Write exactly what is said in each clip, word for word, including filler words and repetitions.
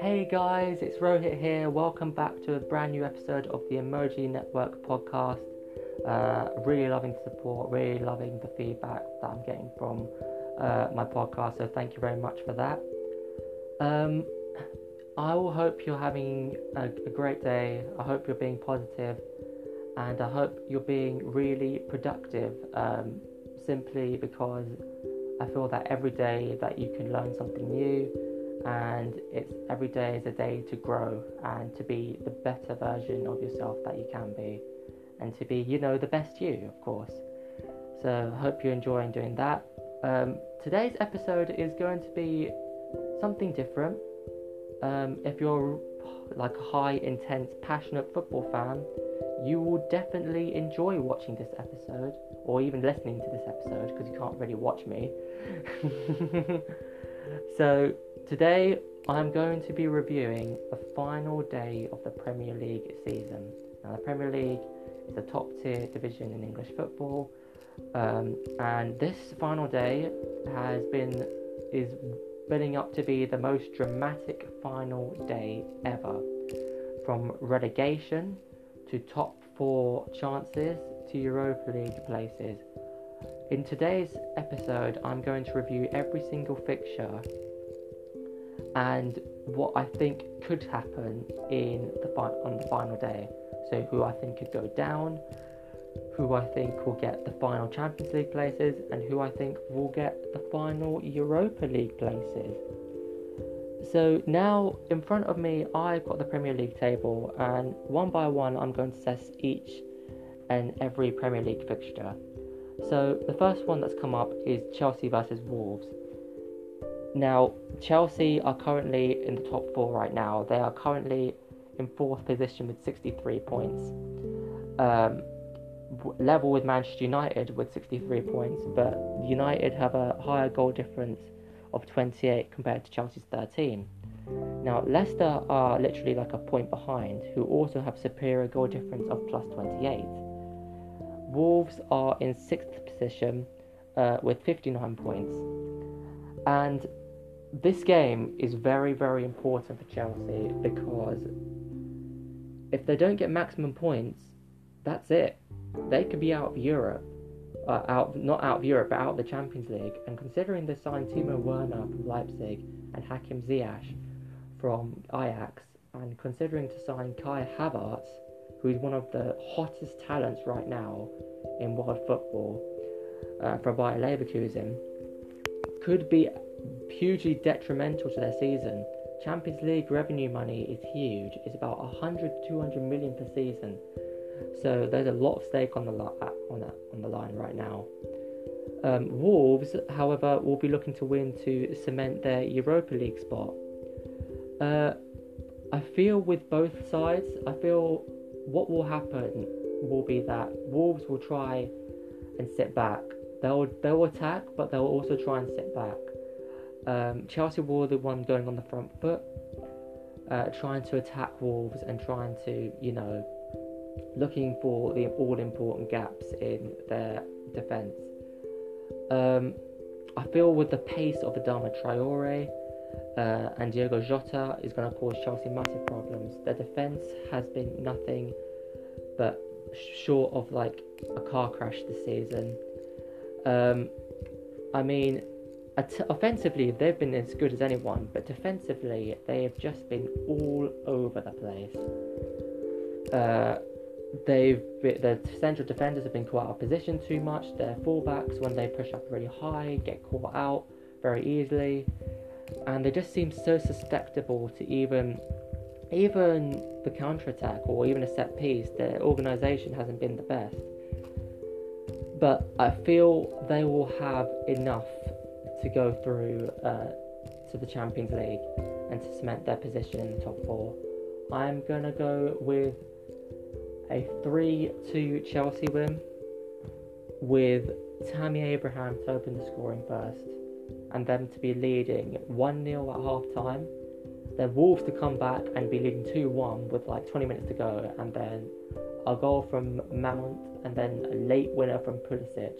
Hey guys, it's Rohit here. Welcome back to a brand new episode of the Emoji Network podcast. Uh, really loving the support, really loving the feedback that I'm getting from uh, my podcast, so thank you very much for that. Um, I will hope you're having a, a great day. I hope you're being positive and I hope you're being really productive, um, simply because I feel that every day that you can learn something new, and it's every day is a day to grow and to be the better version of yourself that you can be, and to be, you know, the best you, of course. So I hope you're enjoying doing that. Um, today's episode is going to be something different. Um, if you're like a high intense passionate football fan, you will definitely enjoy watching this episode, or even listening to this episode, because you can't really watch me. So today I'm going to be reviewing the final day of the Premier League season. Now, the Premier League is a top tier division in English football, um, and this final day has been is building up to be the most dramatic final day ever. From relegation to top four chances to Europa League places. In today's episode, I'm going to review every single fixture and what I think could happen in the fi- on the final day. So who I think could go down, who I think will get the final Champions League places, and who I think will get the final Europa League places. So now in front of me, I've got the Premier League table, and one by one I'm going to assess each and every Premier League fixture. So the first one that's come up is Chelsea versus Wolves. Now, Chelsea are currently in the top four right now. They are currently in fourth position with sixty-three points. Um, level with Manchester United with sixty-three points, but United have a higher goal difference of twenty-eight compared to Chelsea's thirteen. Now, Leicester are literally like a point behind, who also have superior goal difference of plus twenty-eight. Wolves are in sixth position uh, with fifty-nine points. And this game is very, very important for Chelsea, because if they don't get maximum points, that's it. They could be out of Europe. Uh, out, not out of Europe, but out of the Champions League. And considering they signed Timo Werner from Leipzig and Hakim Ziyech from Ajax, and considering to sign Kai Havertz, who is one of the hottest talents right now in world football, uh, from Bayer Leverkusen, could be hugely detrimental to their season. Champions League revenue money is huge. It's about one hundred to two hundred million per season. So there's a lot of stake on the li- on that, on the line right now. Um, Wolves, however, will be looking to win to cement their Europa League spot. Uh, I feel with both sides, I feel what will happen will be that Wolves will try and sit back. They'll they'll attack, but they'll also try and sit back. Um, Chelsea were the one going on the front foot, uh, trying to attack Wolves and trying to, you know, looking for the all-important gaps in their defence. Um, I feel with the pace of Adama Traore uh, and Diogo Jota is going to cause Chelsea massive problems. Their defence has been nothing but short of like a car crash this season. Um, I mean, att- offensively they've been as good as anyone, but defensively they have just been all over the place. Uh, They've been, the central defenders have been caught out of position too much. Their fullbacks, when they push up really high, get caught out very easily, and they just seem so susceptible to even even the counter attack or even a set piece. Their organisation hasn't been the best, but I feel they will have enough to go through uh, to the Champions League and to cement their position in the top four. I'm gonna go with a three two Chelsea win, with Tammy Abraham to open the scoring first, and them to be leading one nil at half time. Then Wolves to come back and be leading two one with like twenty minutes to go, and then a goal from Mount, and then a late winner from Pulisic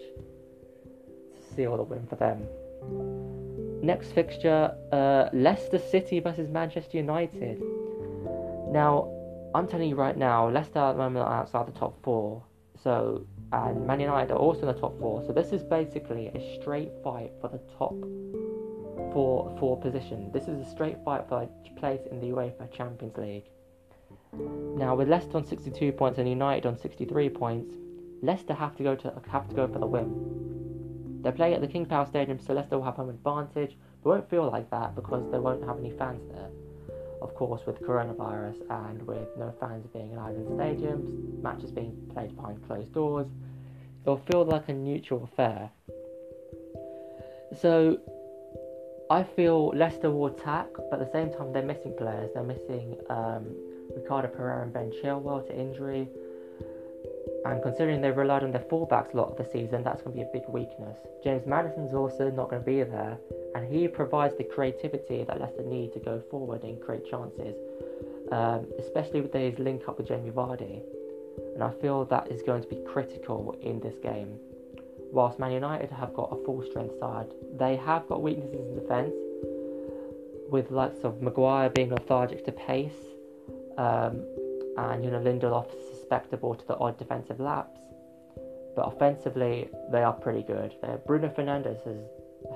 to nil win for them. Next fixture, uh, Leicester City versus Manchester United. Now, I'm telling you right now, Leicester at the moment are outside the top four, so and Man United are also in the top four, so this is basically a straight fight for the top four, four position. This is a straight fight for place in the UEFA Champions League. Now, with Leicester on sixty-two points and United on sixty-three points, Leicester have to go to have to go for the win. They're playing at the King Power Stadium, so Leicester will have home advantage, but won't feel like that because they won't have any fans there. Of course, with coronavirus and with no fans being allowed in stadiums, matches being played behind closed doors, it'll feel like a neutral affair. So, I feel Leicester will attack, but at the same time they're missing players. They're missing um, Ricardo Pereira and Ben Chilwell to injury. And considering they've relied on their fullbacks a lot of the season, that's going to be a big weakness. James Madison's also not going to be there, and he provides the creativity that Leicester need to go forward and create chances, um, especially with his link up with Jamie Vardy. And I feel that is going to be critical in this game. Whilst Man United have got a full strength side, they have got weaknesses in defence, with likes of Maguire being lethargic to pace, um, and you know Lindelof susceptible to the odd defensive lapse. But offensively, they are pretty good. Uh, Bruno Fernandes has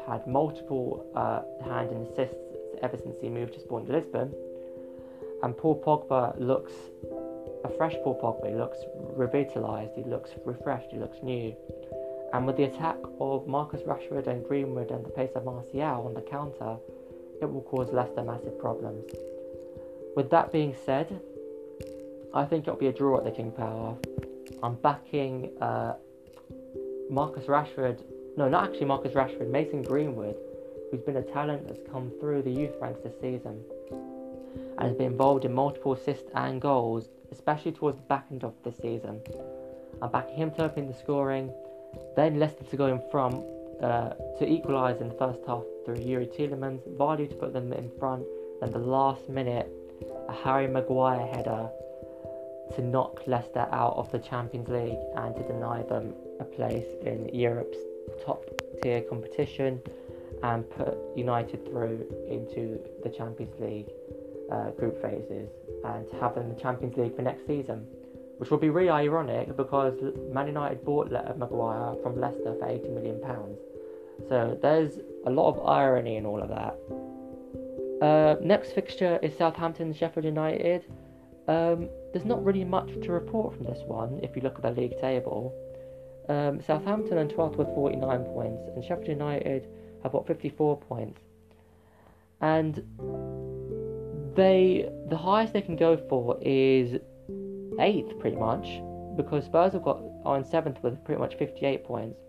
had multiple uh, hand and assists ever since he moved to Sporting Lisbon, and Paul Pogba looks a fresh Paul Pogba. He looks revitalised, he looks refreshed, he looks new. And with the attack of Marcus Rashford and Greenwood and the pace of Martial on the counter, it will cause Leicester massive problems. With that being said, I think it'll be a draw at the King Power. I'm backing uh, Marcus Rashford. No, not actually Marcus Rashford. Mason Greenwood, who's been a talent that's come through the youth ranks this season and has been involved in multiple assists and goals, especially towards the back end of this season. I'm backing him to open the scoring, then Leicester to go in from uh, to equalise in the first half through Yuri Tielemans, Vardy to put them in front, then the last minute a Harry Maguire header to knock Leicester out of the Champions League and to deny them a place in Europe's top tier competition and put United through into the Champions League uh, group phases and to have them in the Champions League for next season, which will be really ironic because Man United bought Maguire from Leicester for eighty million pounds. So there's a lot of irony in all of that. Uh, next fixture is Southampton Sheffield United. Um, there's not really much to report from this one if you look at the league table. Um, Southampton are twelfth with forty-nine points and Sheffield United have got fifty-four points, and they the highest they can go for is eighth pretty much, because Spurs have got are in seventh with pretty much fifty-eight points,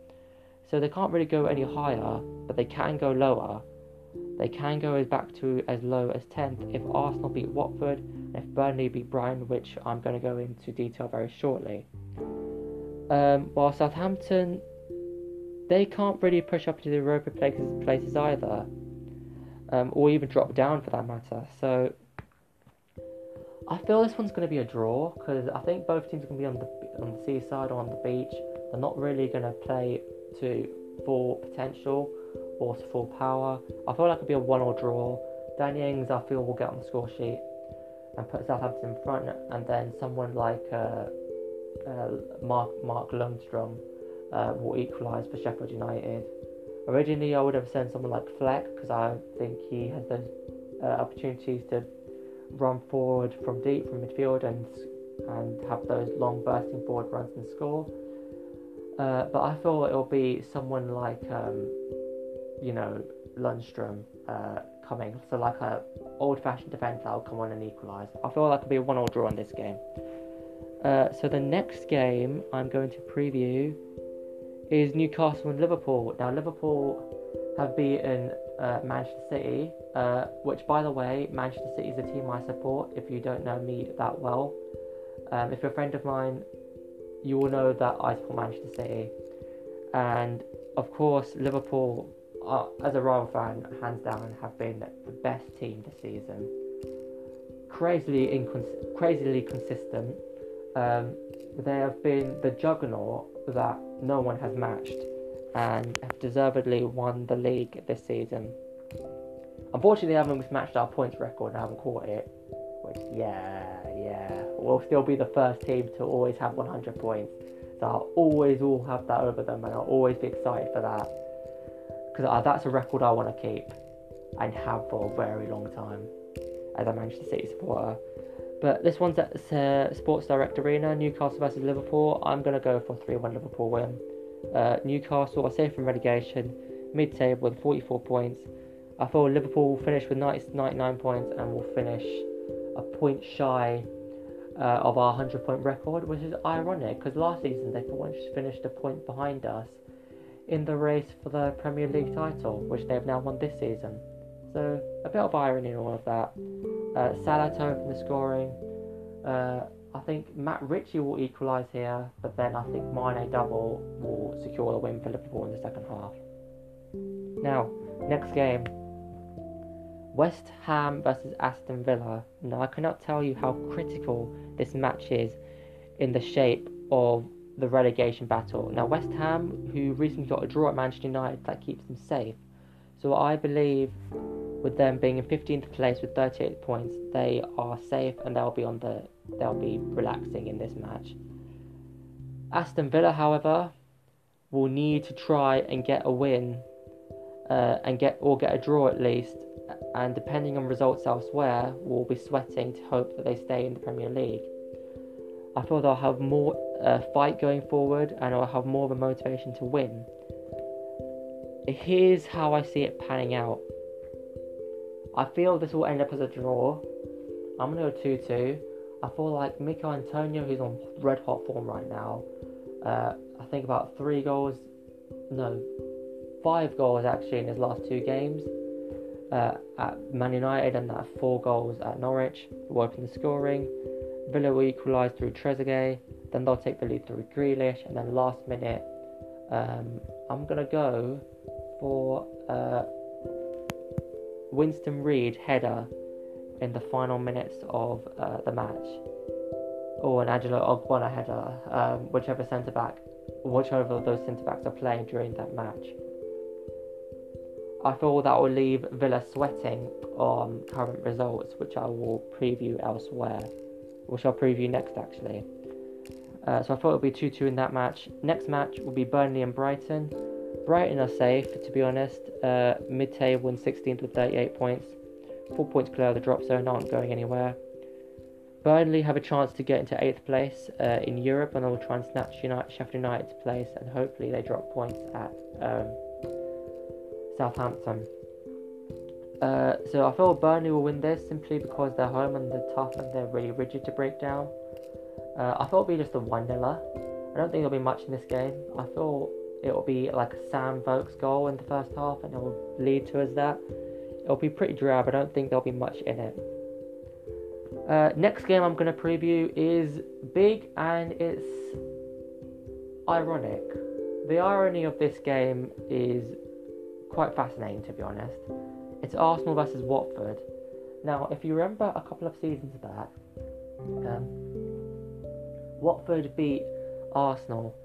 so they can't really go any higher, but they can go lower. They can go as back to as low as tenth if Arsenal beat Watford and if Burnley beat Brighton, which I'm going to go into detail very shortly. Um, while Southampton, they can't really push up to the Europa places, places either, um, or even drop down for that matter. So I feel this one's going to be a draw because I think both teams are going to be on the on the seaside or on the beach. They're not really going to play to full potential or to full power. I feel like it'll be a one-all draw. Danny Ings, I feel, will get on the score sheet and put Southampton in front, and then someone like Uh, Uh, Mark Mark Lundstrom uh, will equalise for Sheffield United. Originally, I would have sent someone like Fleck because I think he has those uh, opportunities to run forward from deep, from midfield, and and have those long bursting forward runs and score. Uh, but I feel it'll be someone like um, you know Lundstrom uh, coming, so like a old-fashioned defender will come on and equalise. I feel like it'll be a one-all draw in this game. Uh, so the next game I'm going to preview is Newcastle and Liverpool. Now Liverpool have beaten uh, Manchester City, uh, which by the way, Manchester City is a team I support if you don't know me that well. Um, if you're a friend of mine, you will know that I support Manchester City. And of course Liverpool, are, as a rival fan, hands down have been the best team this season. Crazily, incons- crazily consistent. Um, they have been the juggernaut that no one has matched, and have deservedly won the league this season. Unfortunately, I haven't mismatched our points record and I haven't caught it, which, yeah, yeah, we'll still be the first team to always have one hundred points, so I'll always all have that over them, and I'll always be excited for that, because that's a record I want to keep, and have for a very long time, as a Manchester City supporter. But this one's at uh, Sports Direct Arena, Newcastle versus Liverpool. I'm going to go for three one Liverpool win. Uh, Newcastle are safe from relegation, mid-table with forty-four points. I feel Liverpool will finish with ninety-nine points and will finish a point shy uh, of our one hundred point record, which is ironic because last season they finished a point behind us in the race for the Premier League title, which they have now won this season. So a bit of irony in all of that. Uh, Salah tone from the scoring. Uh, I think Matt Ritchie will equalise here, but then I think Mane double will secure the win for Liverpool in the second half. Now, next game. West Ham versus Aston Villa. Now, I cannot tell you how critical this match is in the shape of the relegation battle. Now, West Ham, who recently got a draw at Manchester United, that keeps them safe. So I believe with them being in fifteenth place with thirty-eight points, they are safe and they'll be on the they'll be relaxing in this match. Aston Villa, however, will need to try and get a win, uh, and get or get a draw at least, and depending on results elsewhere, will be sweating to hope that they stay in the Premier League. I feel they'll have more uh, fight going forward and I'll have more of a motivation to win. Here's how I see it panning out. I feel this will end up as a draw. I'm going to go two two. I feel like Mikel Antonio, who's on red hot form right now, uh, I think about three goals, no, five goals actually in his last two games uh, at Man United, and that four goals at Norwich, who opened the scoring. Villa will equalise through Trezeguet, then they'll take the lead through Grealish, and then last minute, um, I'm going to go for uh, Winston Reid header in the final minutes of uh, the match, or oh, an Angelo Ogbonna header, um, whichever centre back, whichever of those centre backs are playing during that match. I feel that will leave Villa sweating on current results, which I will preview elsewhere, which I'll preview next actually. Uh, so I thought it'll be two two in that match. Next match will be Burnley and Brighton. Brighton are safe, to be honest, uh, mid-table and sixteenth with thirty-eight points, four points clear of the drop zone, aren't going anywhere. Burnley have a chance to get into eighth place uh, in Europe, and they'll try and snatch United, Sheffield United's place, and hopefully they drop points at um, Southampton. Uh, so I feel Burnley will win this simply because they're home and they're tough and they're really rigid to break down. Uh, I feel it'll be just a one-niller. I don't think there'll be much in this game. I feel it'll be like a Sam Vokes goal in the first half and it'll lead to us that. It'll be pretty drab, I don't think there'll be much in it. Uh, next game I'm going to preview is big and it's ironic. The irony of this game is quite fascinating, to be honest. It's Arsenal versus Watford. Now, if you remember a couple of seasons back, um, Watford beat Arsenal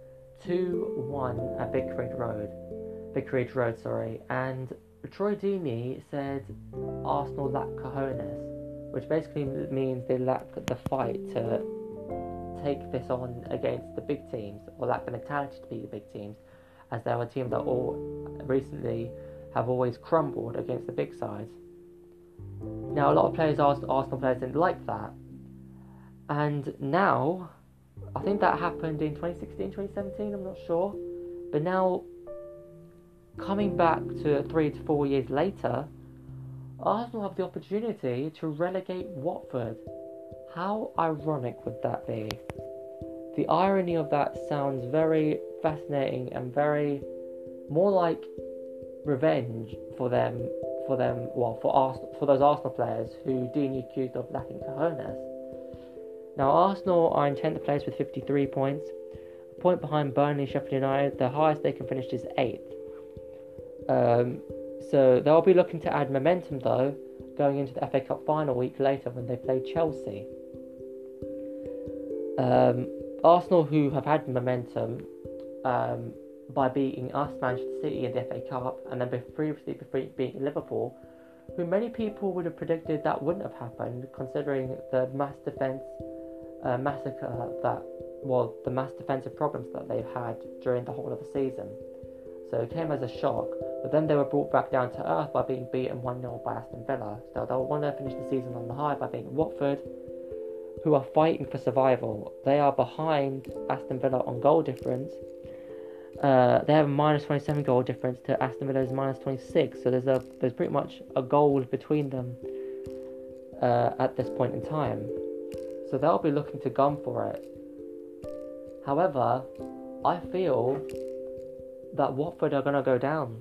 two one at Vicarage Road, Vicarage Road, sorry, and Troy Deeney said Arsenal lack cojones, which basically means they lack the fight to take this on against the big teams, or lack the mentality to beat the big teams, as they were a team that all recently have always crumbled against the big sides. Now, a lot of players, Arsenal players, didn't like that, and now I think that happened in twenty sixteen, twenty seventeen, I'm not sure, but now coming back to three to four years later, Arsenal have the opportunity to relegate Watford. How ironic would that be? The irony of that sounds very fascinating and very more like revenge for them, for them, well, for Arsenal, for those Arsenal players who Deeney accused of lacking cojones. Now, Arsenal are in tenth place with fifty-three points, a point behind Burnley and Sheffield United. The highest they can finish is eighth. Um, so they'll be looking to add momentum though, going into the F A Cup final week later when they play Chelsea. Um, Arsenal, who have had momentum, um, by beating us, Manchester City, in the F A Cup, and then previously beating Liverpool, who many people would have predicted that wouldn't have happened, considering the mass defence uh, massacre that, well, the mass defensive problems that they've had during the whole of the season. So it came as a shock, but then they were brought back down to earth by being beaten one nil by Aston Villa. So they'll want to finish the season on the high by beating Watford, who are fighting for survival. They are behind Aston Villa on goal difference. Uh, they have a minus twenty-seven goal difference to Aston Villa's minus twenty-six, so there's a there's pretty much a goal between them uh, at this point in time. So they'll be looking to gun for it. However, I feel that Watford are going to go down.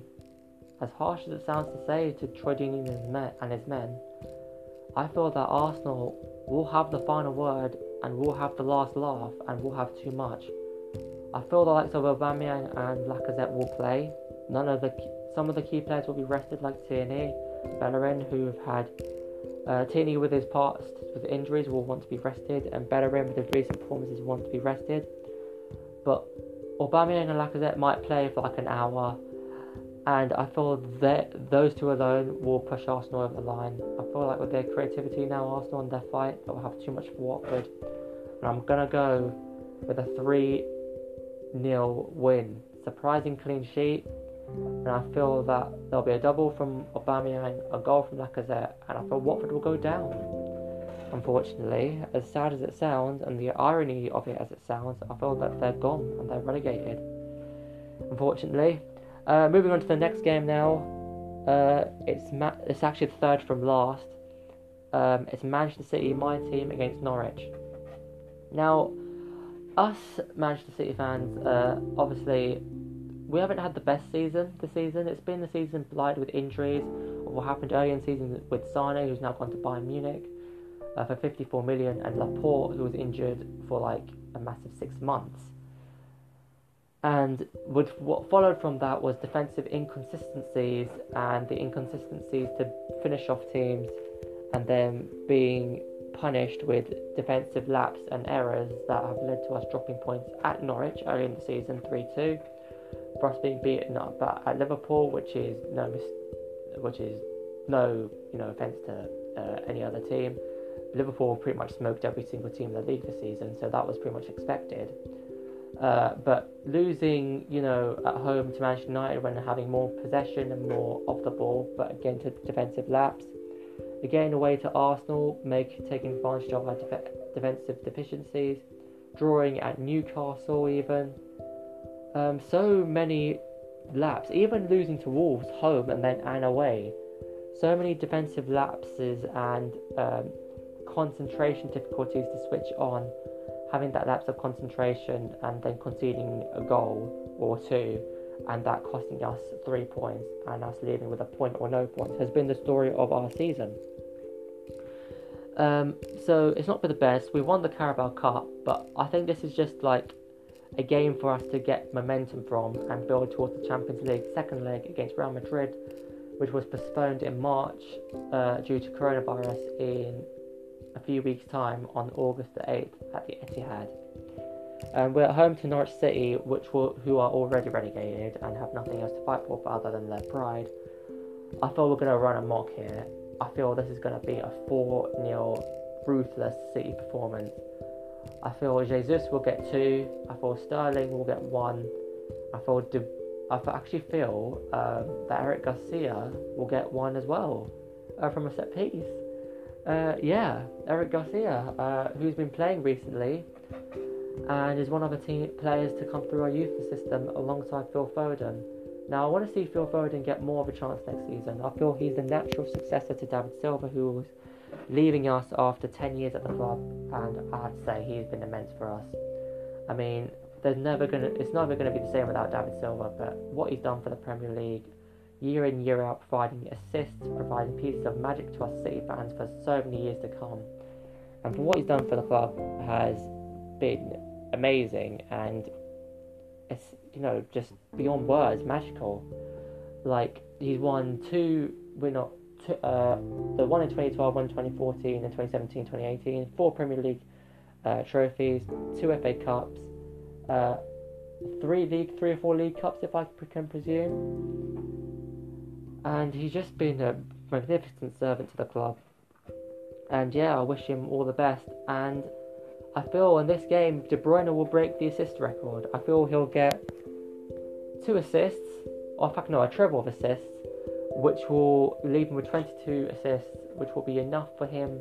As harsh as it sounds to say to Troy Deeney and his men, I feel that Arsenal will have the final word and will have the last laugh and will have too much. I feel the likes of Aubameyang and Lacazette will play. None of the key, some of the key players will be rested, like Tierney, Bellerin, who have had uh, Tierney with his past with injuries will want to be rested, and Bellerin with his recent performances will want to be rested. But Aubameyang and Lacazette might play for like an hour, and I feel that those two alone will push Arsenal over the line. I feel like with their creativity now, Arsenal and their fight, they'll have too much for Watford, and I'm gonna go with a three. nil win, surprising clean sheet, and I feel that there'll be a double from Aubameyang, a goal from Lacazette, and I feel Watford will go down. Unfortunately, as sad as it sounds, and the irony of it as it sounds, I feel that they're gone and they're relegated. Unfortunately, uh, moving on to the next game now. Uh, it's ma- it's actually third from last. Um, it's Manchester City, my team, against Norwich. Now, us Manchester City fans, uh, obviously, we haven't had the best season this season. It's been the season blighted with injuries. What happened earlier in the season with Sane, who's now gone to Bayern Munich uh, for fifty-four million, and Laporte, who was injured for like a massive six months. And with what followed from that was defensive inconsistencies and the inconsistencies to finish off teams, and then being punished with defensive laps and errors that have led to us dropping points at Norwich early in the season three two, for us being beaten up at Liverpool, which is no mis- which is no you know offence to uh, any other team. Liverpool pretty much smoked every single team in the league this season, so that was pretty much expected. Uh, but losing, you know, at home to Manchester United when having more possession and more of the ball, but again to defensive laps. Again, away to Arsenal, make, taking advantage of our def- defensive deficiencies, drawing at Newcastle even. Um, so many laps, even losing to Wolves home and then and away. So many defensive lapses and um, concentration difficulties to switch on, having that lapse of concentration and then conceding a goal or two, and that costing us three points and us leaving with a point or no points has been the story of our season. Um, so it's not been the best. We won the Carabao Cup, but I think this is just like a game for us to get momentum from and build towards the Champions League second leg against Real Madrid, which was postponed in March uh, due to coronavirus in a few weeks' time on August the eighth at the Etihad. Um, we're at home to Norwich City, which will, who are already relegated and have nothing else to fight for other than their pride. I feel we're going to run amok here. I feel this is going to be a four nil ruthless City performance. I feel Jesus will get two. I feel Sterling will get one. I feel De- I actually feel um, that Eric Garcia will get one as well uh, from a set piece. Uh, yeah, Eric Garcia, uh, who's been playing recently, and is one of the team players to come through our youth system alongside Phil Foden. Now, I want to see Phil Foden get more of a chance next season. I feel he's the natural successor to David Silva, who was leaving us after ten years at the club, and I have to say he's been immense for us. I mean, there's never gonna, it's never going to be the same without David Silva, but what he's done for the Premier League, year in, year out, providing assists, providing pieces of magic to us City fans for so many years to come. And for what he's done for the club has been amazing, and it's, you know, just beyond words, magical. Like, he's won two, we're not, two, uh, the one in twenty twelve, one in twenty fourteen, and twenty seventeen, twenty eighteen, four Premier League uh, trophies, two F A Cups, uh, three league, three or four league cups, if I can presume. And he's just been a magnificent servant to the club. And yeah, I wish him all the best. And I feel in this game, De Bruyne will break the assist record. I feel he'll get two assists, or in fact, no, a treble of assists, which will leave him with twenty-two assists, which will be enough for him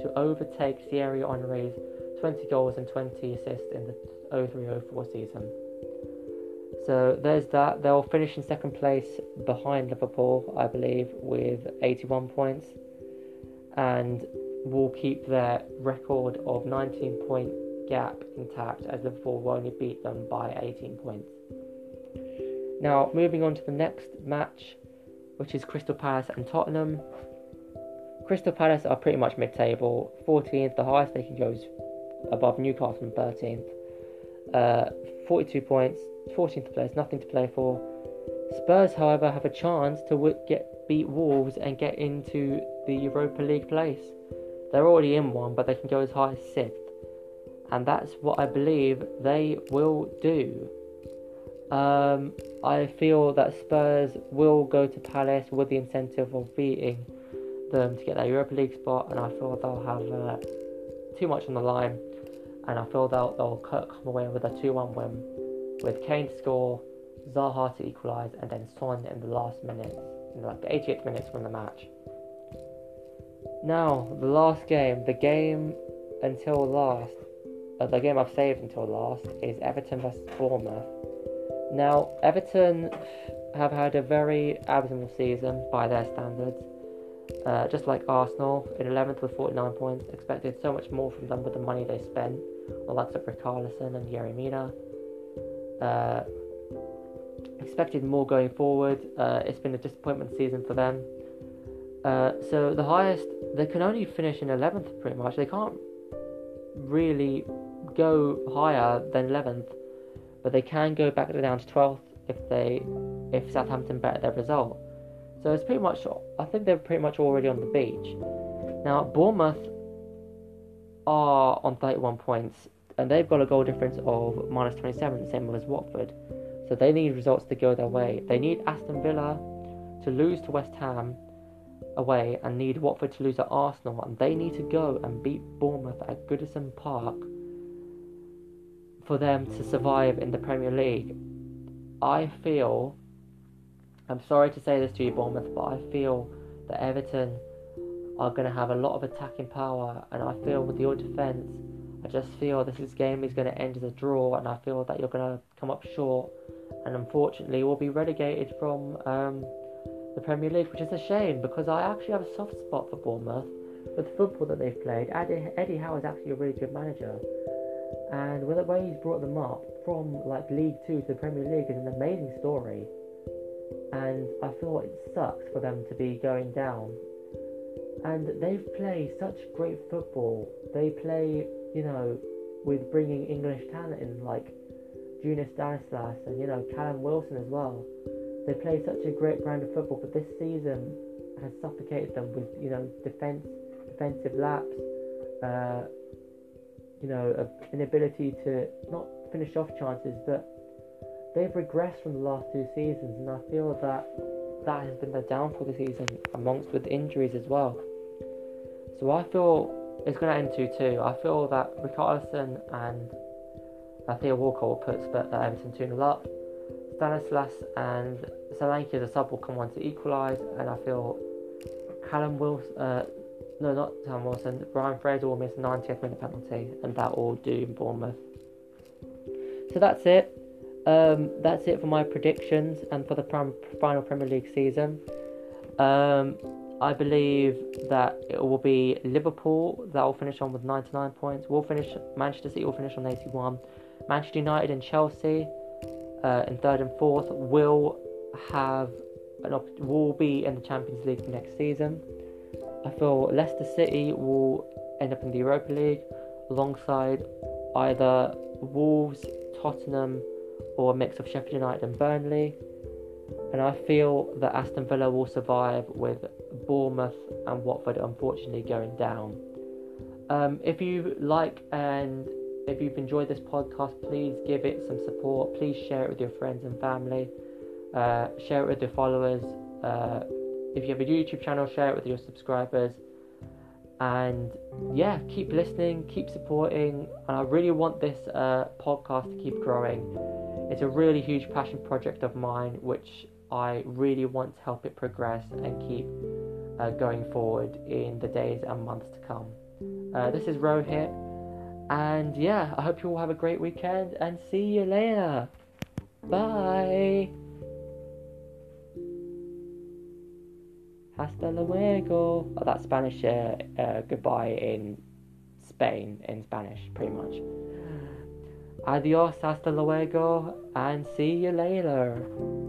to overtake Thierry Henry's twenty goals and twenty assists in the oh three oh four season. So there's that. They'll finish in second place behind Liverpool, I believe, with eighty-one points, and will keep their record of nineteen point gap intact, as Liverpool will only beat them by eighteen points. Now, moving on to the next match, which is Crystal Palace and Tottenham. Crystal Palace are pretty much mid-table, fourteenth, the highest they can go is above Newcastle and thirteenth. Uh, forty-two points, fourteenth place, nothing to play for. Spurs, however, have a chance to w- get beat Wolves and get into the Europa League place. They're already in one, but they can go as high as sixth. And that's what I believe they will do. Um, I feel that Spurs will go to Palace with the incentive of beating them to get their Europa League spot, and I feel they'll have uh, too much on the line, and I feel they'll, they'll come away with a two one win, with Kane to score, Zaha to equalise, and then Son in the last minute, in like the eighty-eighth minutes from the match. Now, the last game, the game until last, uh, the game I've saved until last, is Everton versus Bournemouth. Now, Everton have had a very abysmal season by their standards. Uh, just like Arsenal, in eleventh with forty-nine points, expected so much more from them with the money they spent, the likes of Richarlison and Yerry Mina. Uh, expected more going forward. Uh, it's been a disappointment season for them. Uh, so the highest, they can only finish in eleventh pretty much. They can't really go higher than eleventh, but they can go back down to twelfth if they, if Southampton better their result. So it's pretty much, I think they're pretty much already on the beach. Now, Bournemouth are on thirty-one points, and they've got a goal difference of minus twenty-seven, the same as Watford. So they need results to go their way. They need Aston Villa to lose to West Ham away, and need Watford to lose to Arsenal, and they need to go and beat Bournemouth at Goodison Park for them to survive in the Premier League. I feel... I'm sorry to say this to you, Bournemouth, but I feel that Everton are going to have a lot of attacking power, and I feel with your defence, I just feel this is game is going to end as a draw, and I feel that you're going to come up short, and unfortunately will be relegated from um, the Premier League, which is a shame, because I actually have a soft spot for Bournemouth with the football that they've played. Eddie, Eddie Howe is actually a really good manager, and with the way he's brought them up from like League Two to the Premier League is an amazing story. And I feel it sucks for them to be going down. And they've played such great football. They play, you know, with bringing English talent in, like Jonas Stanislas and, you know, Callum Wilson as well. They play such a great brand of football, but this season has suffocated them with, you know, defence, defensive laps, uh, you know, a, an inability to not finish off chances, but they've regressed from the last two seasons, and I feel that that has been their downfall this season, amongst with injuries as well. So I feel it's going to end two two. I feel that Richarlison and uh, Theo Walker will put uh, Everton two nil up. Stanislas and Solanke as a sub will come on to equalise, and I feel Callum Wilson, uh, no not Callum Wilson, Brian Fraser will miss a ninetieth minute penalty, and that will do Bournemouth. So that's it. Um, that's it for my predictions and for the prim- final Premier League season. Um, I believe that it will be Liverpool that will finish on with ninety-nine points. We'll finish. Manchester City will finish on eighty-one. Manchester United and Chelsea uh, in third and fourth will have an op- will be in the Champions League for next season. I feel Leicester City will end up in the Europa League alongside either Wolves, Tottenham, or a mix of Sheffield United and Burnley. And I feel that Aston Villa will survive, with Bournemouth and Watford unfortunately going down. Um, if you like and If you've enjoyed this podcast, please give it some support. Please share it with your friends and family. Uh, share it with your followers. Uh, if you have a YouTube channel, share it with your subscribers. And yeah, keep listening, keep supporting. And I really want this uh, podcast to keep growing. It's a really huge passion project of mine, which I really want to help it progress and keep uh, going forward in the days and months to come. Uh, this is Ro here. And yeah, I hope you all have a great weekend and see you later. Bye. Hasta luego. Oh, that's Spanish uh, uh, goodbye in Spain, in Spanish, pretty much. Adios, hasta luego, and see you later.